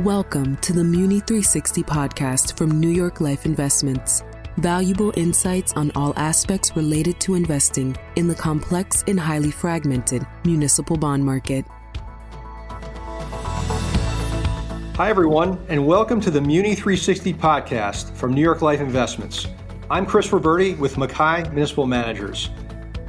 Welcome to the Muni 360 podcast from New York Life Investments. Valuable insights on all aspects related to investing in the complex and highly fragmented municipal bond market. Hi, everyone, and welcome to the Muni 360 podcast from New York Life Investments. I'm Chris Roberti with MacKay Municipal Managers.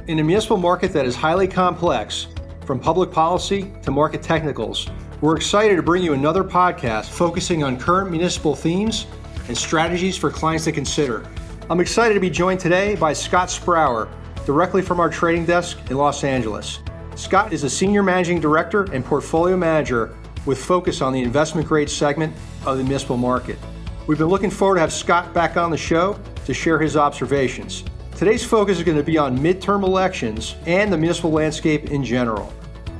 In a municipal market that is highly complex, from public policy to market technicals, we're excited to bring you another podcast focusing on current municipal themes and strategies for clients to consider. I'm excited to be joined today by Scott Sprauer, directly from our trading desk in Los Angeles. Scott is a Senior Managing Director and Portfolio Manager with focus on the investment grade segment of the municipal market. We've been looking forward to have Scott back on the show to share his observations. Today's focus is going to be on midterm elections and the municipal landscape in general.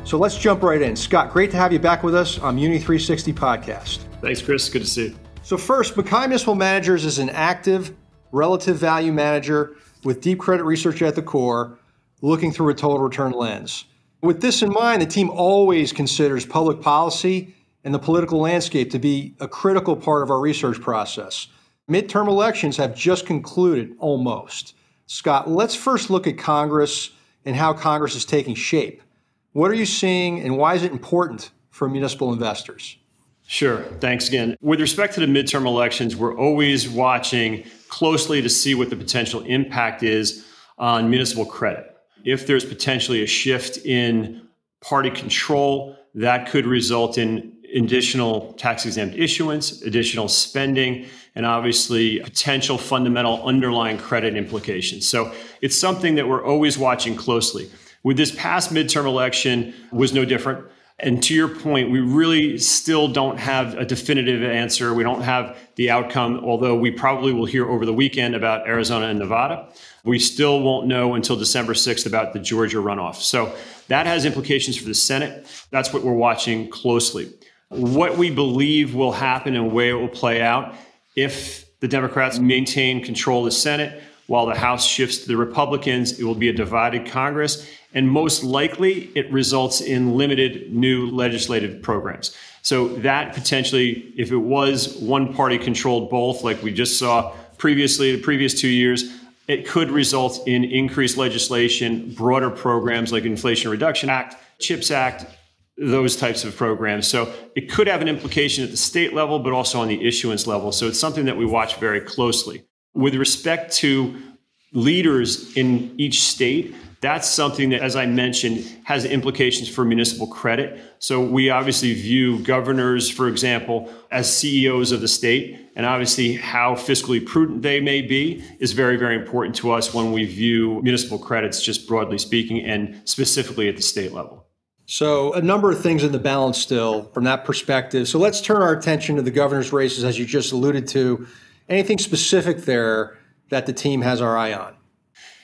So let's jump right in. Scott, great to have you back with us on Muni 360 Podcast. Thanks, Chris. Good to see you. So first, MacKay Municipal Managers is an active, relative value manager with deep credit research at the core, looking through a total return lens. With this in mind, the team always considers public policy and the political landscape to be a critical part of our research process. Midterm elections have just concluded, almost. Scott, let's first look at Congress and how Congress is taking shape. What are you seeing and why is it important for municipal investors? Sure. Thanks again. With respect to the midterm elections, we're always watching closely to see what the potential impact is on municipal credit. If there's potentially a shift in party control, that could result in additional tax-exempt issuance, additional spending, and obviously potential fundamental underlying credit implications. So it's something that we're always watching closely. With this past midterm election was no different. And to your point, we really still don't have a definitive answer. We don't have the outcome, although we probably will hear over the weekend about Arizona and Nevada. We still won't know until December 6th about the Georgia runoff. So that has implications for the Senate. That's what we're watching closely. What we believe will happen and where it will play out if the Democrats maintain control of the Senate, while the House shifts to the Republicans, it will be a divided Congress, and most likely it results in limited new legislative programs. So that potentially, if it was one party controlled both, like we just saw previously, the previous 2 years, it could result in increased legislation, broader programs like Inflation Reduction Act, CHIPS Act, those types of programs. So it could have an implication at the state level, but also on the issuance level. So it's something that we watch very closely. With respect to leaders in each state, that's something that, as I mentioned, has implications for municipal credit. So we obviously view governors, for example, as CEOs of the state, and obviously how fiscally prudent they may be is very, very important to us when we view municipal credits, just broadly speaking, and specifically at the state level. So a number of things in the balance still from that perspective. So let's turn our attention to the governor's races, as you just alluded to. Anything specific there that the team has our eye on?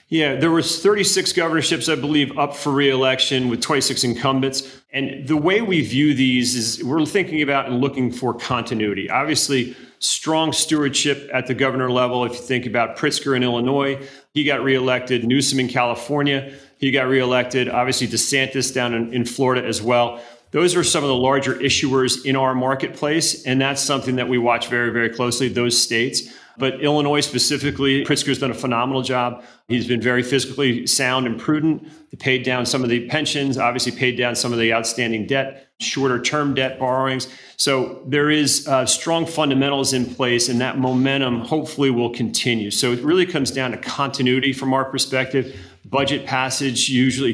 Yeah, there was 36 governorships, I believe, up for re-election with 26 incumbents. And the way we view these is we're thinking about and looking for continuity. Obviously, strong stewardship at the governor level. If you think about Pritzker in Illinois, he got reelected. Newsom in California, he got reelected. Obviously, DeSantis down in Florida as well. Those are some of the larger issuers in our marketplace, and that's something that we watch very, very closely, those states. But Illinois specifically, Pritzker's done a phenomenal job. He's been very fiscally sound and prudent. They paid down some of the pensions, obviously paid down some of the outstanding debt, shorter-term debt borrowings. So there is strong fundamentals in place, and that momentum hopefully will continue. So it really comes down to continuity from our perspective. Budget passage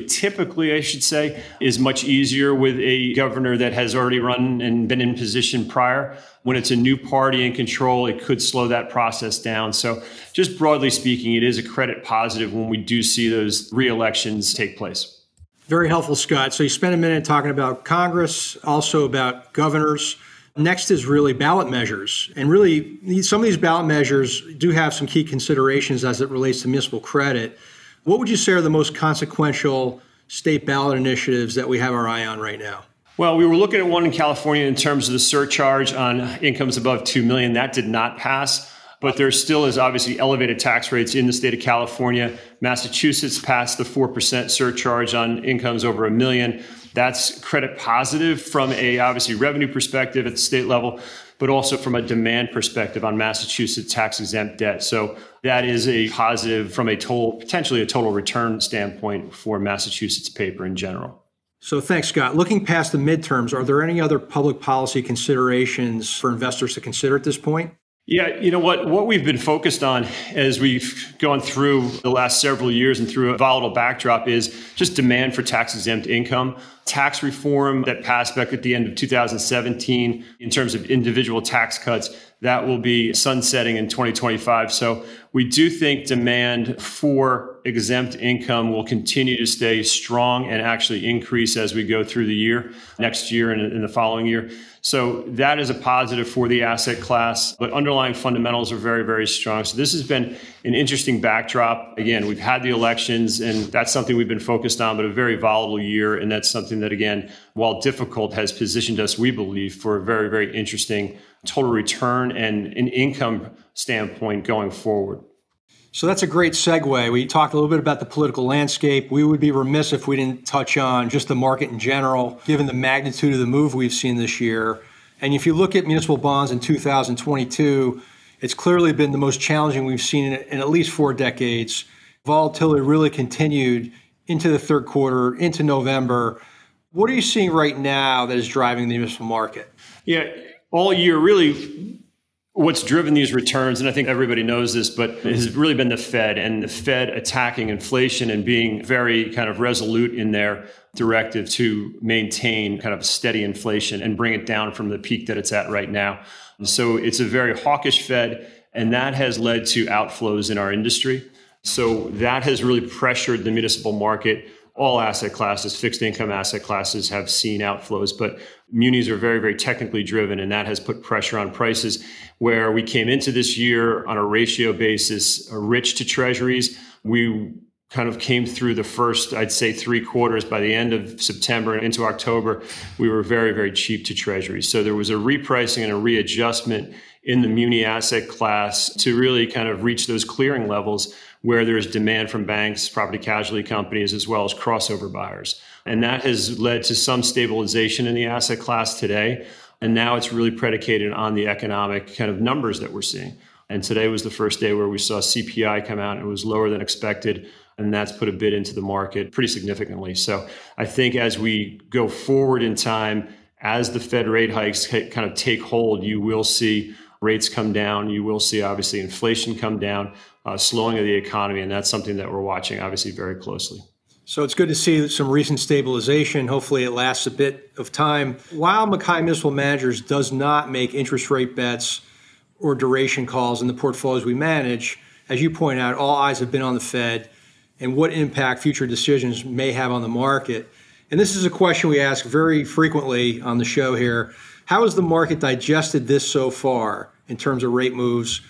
typically, is much easier with a governor that has already run and been in position prior. When it's a new party in control, it could slow that process down. So just broadly speaking, it is a credit positive when we do see those re-elections take place. Very helpful, Scott. So you spent a minute talking about Congress, also about governors. Next is really ballot measures. And really, some of these ballot measures do have some key considerations as it relates to municipal credit. What would you say are the most consequential state ballot initiatives that we have our eye on right now? Well, we were looking at one in California in terms of the surcharge on incomes above $2 million. That did not pass. But there still is obviously elevated tax rates in the state of California. Massachusetts passed the 4% surcharge on incomes over $1 million. That's credit positive from a obviously revenue perspective at the state level, but also from a demand perspective on Massachusetts tax-exempt debt. So that is a positive from a total, potentially a total return standpoint for Massachusetts paper in general. So thanks, Scott. Looking past the midterms, are there any other public policy considerations for investors to consider at this point? Yeah, you know what we've been focused on as we've gone through the last several years and through a volatile backdrop is just demand for tax-exempt income. Tax reform that passed back at the end of 2017 in terms of individual tax cuts, that will be sunsetting in 2025. So we do think demand for exempt income will continue to stay strong and actually increase as we go through the year, next year and in the following year. So that is a positive for the asset class, but underlying fundamentals are very, very strong. So this has been an interesting backdrop. Again, we've had the elections and that's something we've been focused on, but a very volatile year. And that's something that, again, while difficult, has positioned us, we believe, for a very, very interesting total return and an income standpoint going forward. So that's a great segue. We talked a little bit about the political landscape. We would be remiss if we didn't touch on just the market in general, given the magnitude of the move we've seen this year. And if you look at municipal bonds in 2022, it's clearly been the most challenging we've seen in at least 4 decades. Volatility really continued into the third quarter, into November. What are you seeing right now that is driving the municipal market? Yeah, all year really, what's driven these returns, and I think everybody knows this, but it has really been the Fed and the Fed attacking inflation and being very kind of resolute in their directive to maintain kind of steady inflation and bring it down from the peak that it's at right now. So it's a very hawkish Fed, and that has led to outflows in our industry. So that has really pressured the municipal market. All asset classes, fixed income asset classes, have seen outflows, but munis are very, very technically driven, and that has put pressure on prices where we came into this year on a ratio basis, rich to treasuries. We kind of came through the first, I'd say, 3 quarters. By the end of September and into October, we were very, very cheap to treasuries. So there was a repricing and a readjustment in the muni asset class to really kind of reach those clearing levels where there's demand from banks, property casualty companies, as well as crossover buyers. And that has led to some stabilization in the asset class today. And now it's really predicated on the economic kind of numbers that we're seeing. And today was the first day where we saw CPI come out and it was lower than expected. And that's put a bid into the market pretty significantly. So I think as we go forward in time, as the Fed rate hikes kind of take hold, you will see rates come down. You will see, obviously, inflation come down. Slowing of the economy, and that's something that we're watching obviously very closely. So it's good to see some recent stabilization. Hopefully it lasts a bit of time. While MacKay Municipal Managers does not make interest rate bets or duration calls in the portfolios we manage, as you point out, all eyes have been on the Fed and what impact future decisions may have on the market. And this is a question we ask very frequently on the show here. How has the market digested this so far in terms of rate moves?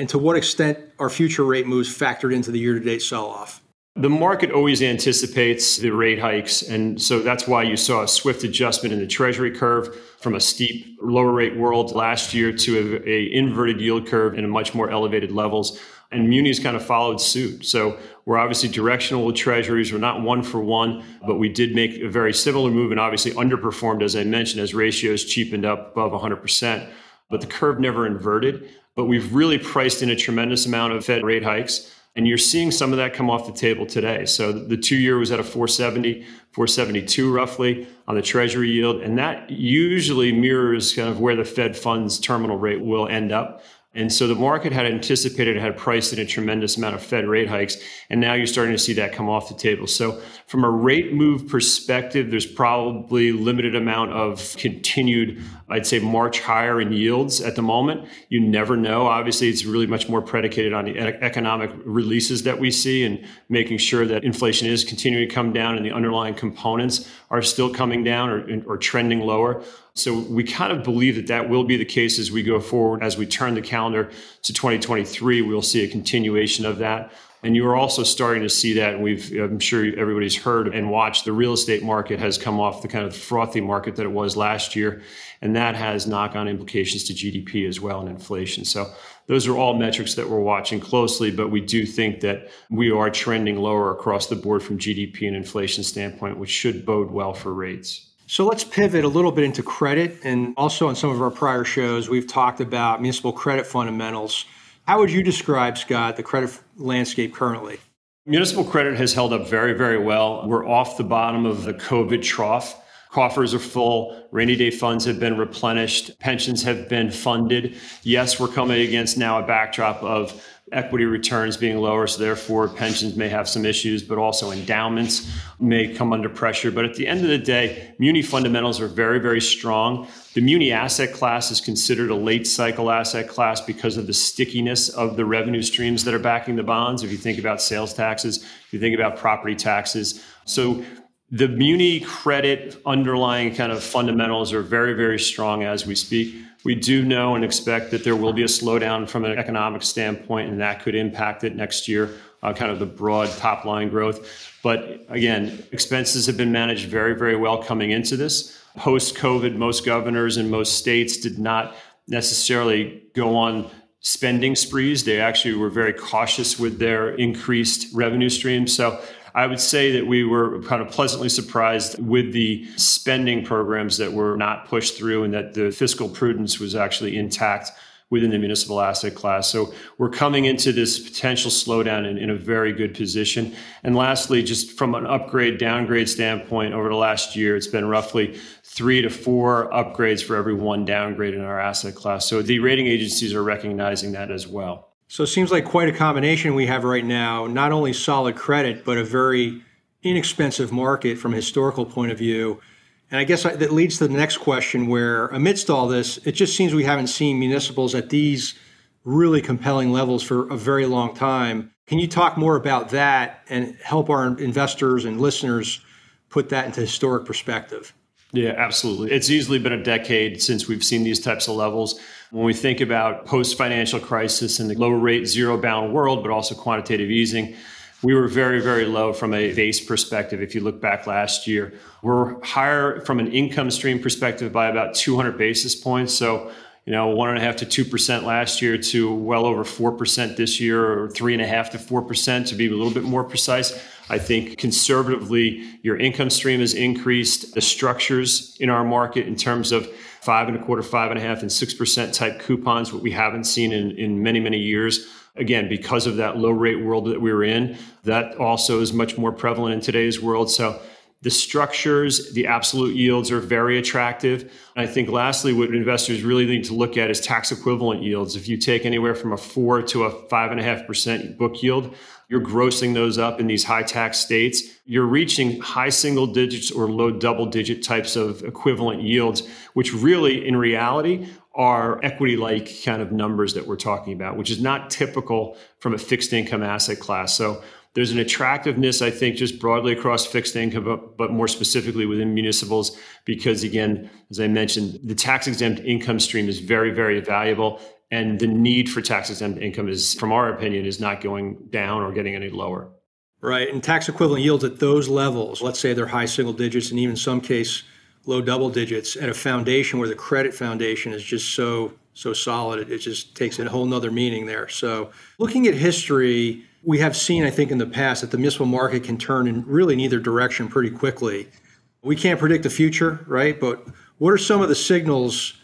And to what extent are future rate moves factored into the year-to-date sell-off? The market always anticipates the rate hikes. And so that's why you saw a swift adjustment in the treasury curve from a steep lower rate world last year to a inverted yield curve in a much more elevated levels. And munis kind of followed suit. So we're obviously directional with treasuries. We're not one for one, but we did make a very similar move and obviously underperformed, as I mentioned, as ratios cheapened up above 100%. But the curve never inverted. But we've really priced in a tremendous amount of Fed rate hikes. And you're seeing some of that come off the table today. So the 2-year was at a 470, 472 roughly on the treasury yield. And that usually mirrors kind of where the Fed funds terminal rate will end up. And so the market had anticipated, had priced in a tremendous amount of Fed rate hikes. And now you're starting to see that come off the table. So from a rate move perspective, there's probably limited amount of continued, I'd say, march higher in yields at the moment. You never know. Obviously, it's really much more predicated on the economic releases that we see and making sure that inflation is continuing to come down and the underlying components are still coming down or trending lower. So we kind of believe that that will be the case as we go forward. As we turn the calendar to 2023, we'll see a continuation of that. And you are also starting to see that, and I'm sure everybody's heard and watched, the real estate market has come off the kind of frothy market that it was last year. And that has knock-on implications to GDP as well and inflation. So those are all metrics that we're watching closely, but we do think that we are trending lower across the board from GDP and inflation standpoint, which should bode well for rates. So let's pivot a little bit into credit. And also on some of our prior shows, we've talked about municipal credit fundamentals. How would you describe, Scott, the credit landscape currently? Municipal credit has held up very, very well. We're off the bottom of the COVID trough. Coffers are full. Rainy day funds have been replenished. Pensions have been funded. Yes, we're coming against now a backdrop of equity returns being lower, so therefore pensions may have some issues, but also endowments may come under pressure. But at the end of the day, muni fundamentals are very, very strong. The muni asset class is considered a late cycle asset class because of the stickiness of the revenue streams that are backing the bonds. If you think about sales taxes, if you think about property taxes. So the muni credit underlying kind of fundamentals are very, very strong as we speak. We do know and expect that there will be a slowdown from an economic standpoint, and that could impact it next year, kind of the broad top line growth. But again, expenses have been managed very, very well coming into this. Post-COVID, most governors and most states did not necessarily go on spending sprees. They actually were very cautious with their increased revenue streams. So I would say that we were kind of pleasantly surprised with the spending programs that were not pushed through, and that the fiscal prudence was actually intact within the municipal asset class. So we're coming into this potential slowdown in a very good position. And lastly, just from an upgrade, downgrade standpoint, over the last year, it's been roughly 3 to 4 upgrades for every 1 downgrade in our asset class. So the rating agencies are recognizing that as well. So it seems like quite a combination we have right now, not only solid credit, but a very inexpensive market from a historical point of view. And I guess that leads to the next question, where amidst all this, it just seems we haven't seen municipals at these really compelling levels for a very long time. Can you talk more about that and help our investors and listeners put that into historic perspective? Yeah, absolutely. It's easily been a decade since we've seen these types of levels. When we think about post-financial crisis and the low rate, zero bound world, but also quantitative easing, we were very, very low from a base perspective. If you look back last year, we're higher from an income stream perspective by about 200 basis points. So, 1.5 to 2% last year to well over 4% this year, or 3.5 to 4% to be a little bit more precise. I think conservatively, your income stream has increased. The structures in our market in terms of 5.25%, 5.5%, and 6% type coupons, what we haven't seen in many, many years. Again, because of that low rate world that we were in, that also is much more prevalent in today's world. So the structures, the absolute yields are very attractive. And I think lastly, what investors really need to look at is tax equivalent yields. If you take anywhere from a 4 to a 5.5% book yield, you're grossing those up in these high tax states. You're reaching high single digits or low double digit types of equivalent yields, which really in reality are equity-like kind of numbers that we're talking about, which is not typical from a fixed income asset class. So there's an attractiveness, I think, just broadly across fixed income, but more specifically within municipals, because again, as I mentioned, the tax-exempt income stream is very, very valuable. And the need for tax-exempt income is, from our opinion, is not going down or getting any lower. Right. And tax equivalent yields at those levels, let's say they're high single digits, and even in some case, low double digits, at a foundation where the credit foundation is just so solid, it just takes a whole nother meaning there. So looking at history, we have seen, I think, in the past that the municipal market can turn in really neither direction pretty quickly. We can't predict the future, right? But what are some of the signals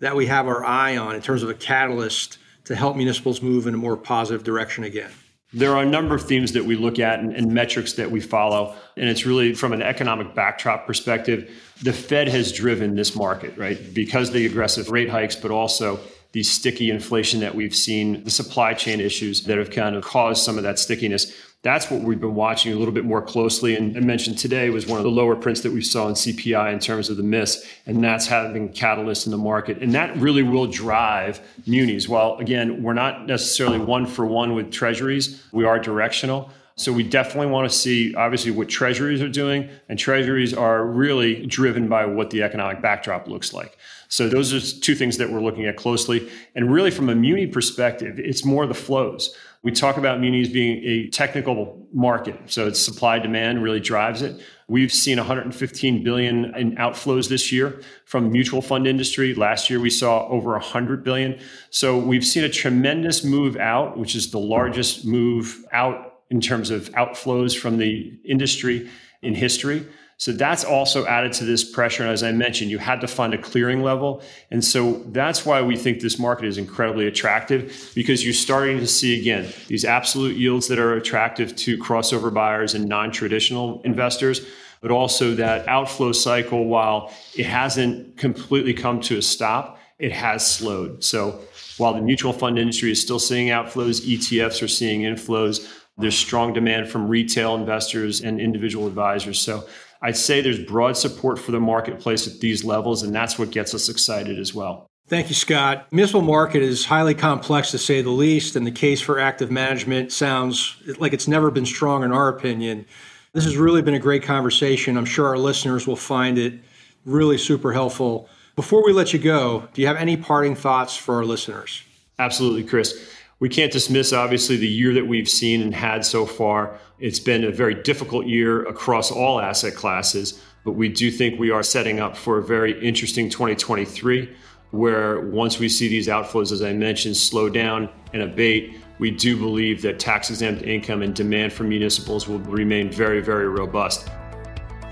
that we have our eye on in terms of a catalyst to help municipals move in a more positive direction again? There are a number of themes that we look at and metrics that we follow. And it's really from an economic backdrop perspective, the Fed has driven this market, right? Because of the aggressive rate hikes, but also the sticky inflation that we've seen, the supply chain issues that have kind of caused some of that stickiness. That's what we've been watching a little bit more closely. And I mentioned today was one of the lower prints that we saw in CPI in terms of the miss, and that's having catalysts in the market. And that really will drive munis. While again, we're not necessarily one for one with treasuries, we are directional. So we definitely want to see, obviously, what treasuries are doing, and treasuries are really driven by what the economic backdrop looks like. So those are two things that we're looking at closely. And really, from a muni perspective, it's more the flows. We talk about munis being a technical market. So it's supply-demand really drives it. We've seen $115 billion in outflows this year from the mutual fund industry. Last year, we saw over $100 billion. So we've seen a tremendous move out, which is the largest move out in terms of outflows from the industry in history. So that's also added to this pressure. And as I mentioned, you had to find a clearing level. And so that's why we think this market is incredibly attractive, because you're starting to see, again, these absolute yields that are attractive to crossover buyers and non-traditional investors, but also that outflow cycle, while it hasn't completely come to a stop, it has slowed. So while the mutual fund industry is still seeing outflows, ETFs are seeing inflows. There's strong demand from retail investors and individual advisors. So I'd say there's broad support for the marketplace at these levels, and that's what gets us excited as well. Thank you, Scott. Municipal market is highly complex, to say the least, and the case for active management sounds like it's never been strong in our opinion. This has really been a great conversation. I'm sure our listeners will find it really super helpful. Before we let you go, do you have any parting thoughts for our listeners? Absolutely, Chris. We can't dismiss, obviously, the year that we've seen and had so far. It's been a very difficult year across all asset classes, but we do think we are setting up for a very interesting 2023, where once we see these outflows, as I mentioned, slow down and abate, we do believe that tax-exempt income and demand for municipals will remain very, very robust.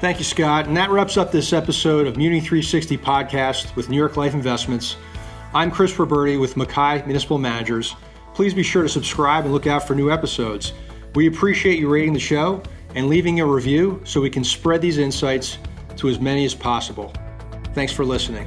Thank you, Scott. And that wraps up this episode of Muni 360 Podcast with New York Life Investments. I'm Chris Roberti with MacKay Municipal Managers. Please be sure to subscribe and look out for new episodes. We appreciate you rating the show and leaving a review so we can spread these insights to as many as possible. Thanks for listening.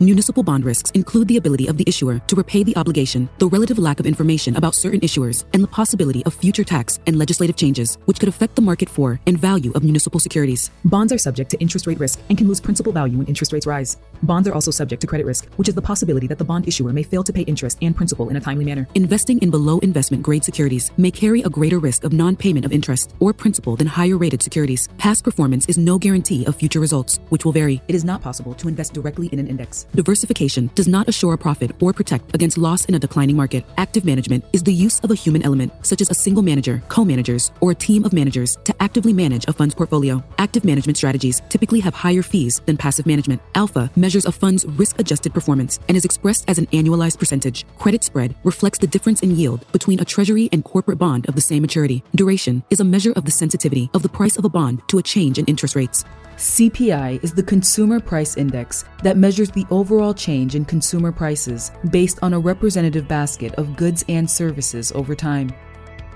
Municipal bond risks include the ability of the issuer to repay the obligation, the relative lack of information about certain issuers, and the possibility of future tax and legislative changes, which could affect the market for and value of municipal securities. Bonds are subject to interest rate risk and can lose principal value when interest rates rise. Bonds are also subject to credit risk, which is the possibility that the bond issuer may fail to pay interest and principal in a timely manner. Investing in below investment grade securities may carry a greater risk of non-payment of interest or principal than higher rated securities. Past performance is no guarantee of future results, which will vary. It is not possible to invest directly in an index. Diversification does not assure a profit or protect against loss in a declining market. Active management is the use of a human element, such as a single manager, co-managers, or a team of managers to actively manage a fund's portfolio. Active management strategies typically have higher fees than passive management. Alpha measures a fund's risk-adjusted performance and is expressed as an annualized percentage. Credit spread reflects the difference in yield between a treasury and corporate bond of the same maturity. Duration is a measure of the sensitivity of the price of a bond to a change in interest rates. CPI is the consumer price index that measures the overall change in consumer prices based on a representative basket of goods and services over time.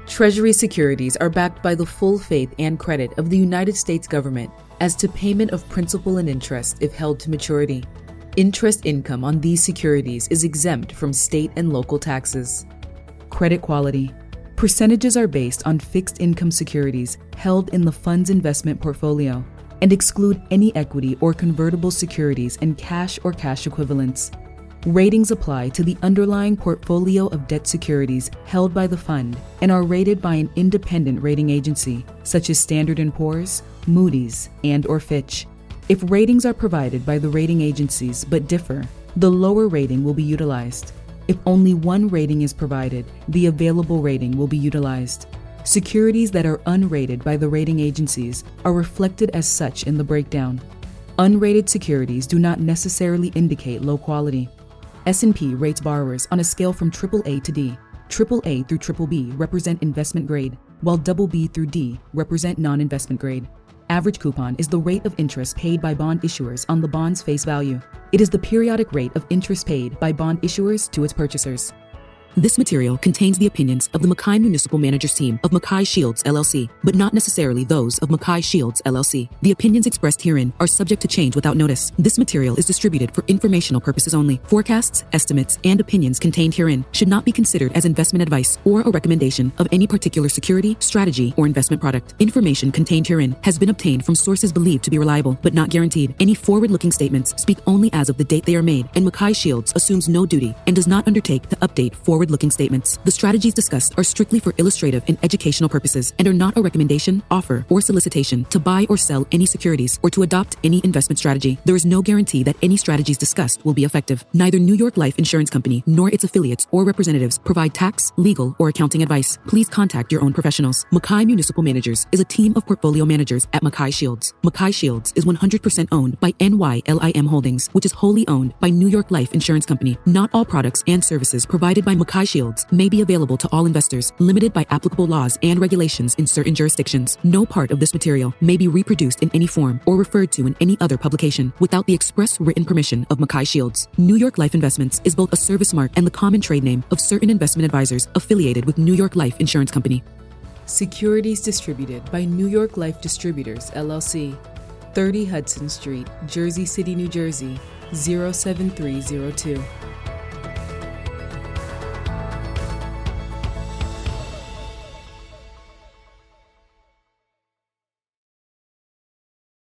Treasury securities are backed by the full faith and credit of the United States government as to payment of principal and interest if held to maturity. Interest income on these securities is exempt from state and local taxes. Credit quality. Percentages are based on fixed income securities held in the fund's investment portfolio and exclude any equity or convertible securities and cash or cash equivalents. Ratings apply to the underlying portfolio of debt securities held by the fund and are rated by an independent rating agency, such as Standard & Poor's, Moody's, and/or Fitch. If ratings are provided by the rating agencies but differ, the lower rating will be utilized. If only one rating is provided, the available rating will be utilized. Securities that are unrated by the rating agencies are reflected as such in the breakdown. Unrated securities do not necessarily indicate low quality. S&P rates borrowers on a scale from AAA to D. AAA through BBB represent investment grade, while BB through D represent non-investment grade. Average coupon is the rate of interest paid by bond issuers on the bond's face value. It is the periodic rate of interest paid by bond issuers to its purchasers. This material contains the opinions of the MacKay Municipal Managers team of MacKay Shields, LLC, but not necessarily those of MacKay Shields, LLC. The opinions expressed herein are subject to change without notice. This material is distributed for informational purposes only. Forecasts, estimates, and opinions contained herein should not be considered as investment advice or a recommendation of any particular security, strategy, or investment product. Information contained herein has been obtained from sources believed to be reliable, but not guaranteed. Any forward-looking statements speak only as of the date they are made, and MacKay Shields assumes no duty and does not undertake to update forward-looking statements. The strategies discussed are strictly for illustrative and educational purposes and are not a recommendation, offer, or solicitation to buy or sell any securities or to adopt any investment strategy. There is no guarantee that any strategies discussed will be effective. Neither New York Life Insurance Company nor its affiliates or representatives provide tax, legal, or accounting advice. Please contact your own professionals. MacKay Municipal Managers is a team of portfolio managers at MacKay Shields. MacKay Shields is 100% owned by NYLIM Holdings, which is wholly owned by New York Life Insurance Company. Not all products and services provided by MacKay Shields may be available to all investors, limited by applicable laws and regulations in certain jurisdictions. No part of this material may be reproduced in any form or referred to in any other publication without the express written permission of MacKay Shields. New York Life Investments is both a service mark and the common trade name of certain investment advisors affiliated with New York Life Insurance Company. Securities distributed by New York Life Distributors, LLC, 30 Hudson Street, Jersey City, New Jersey, 07302.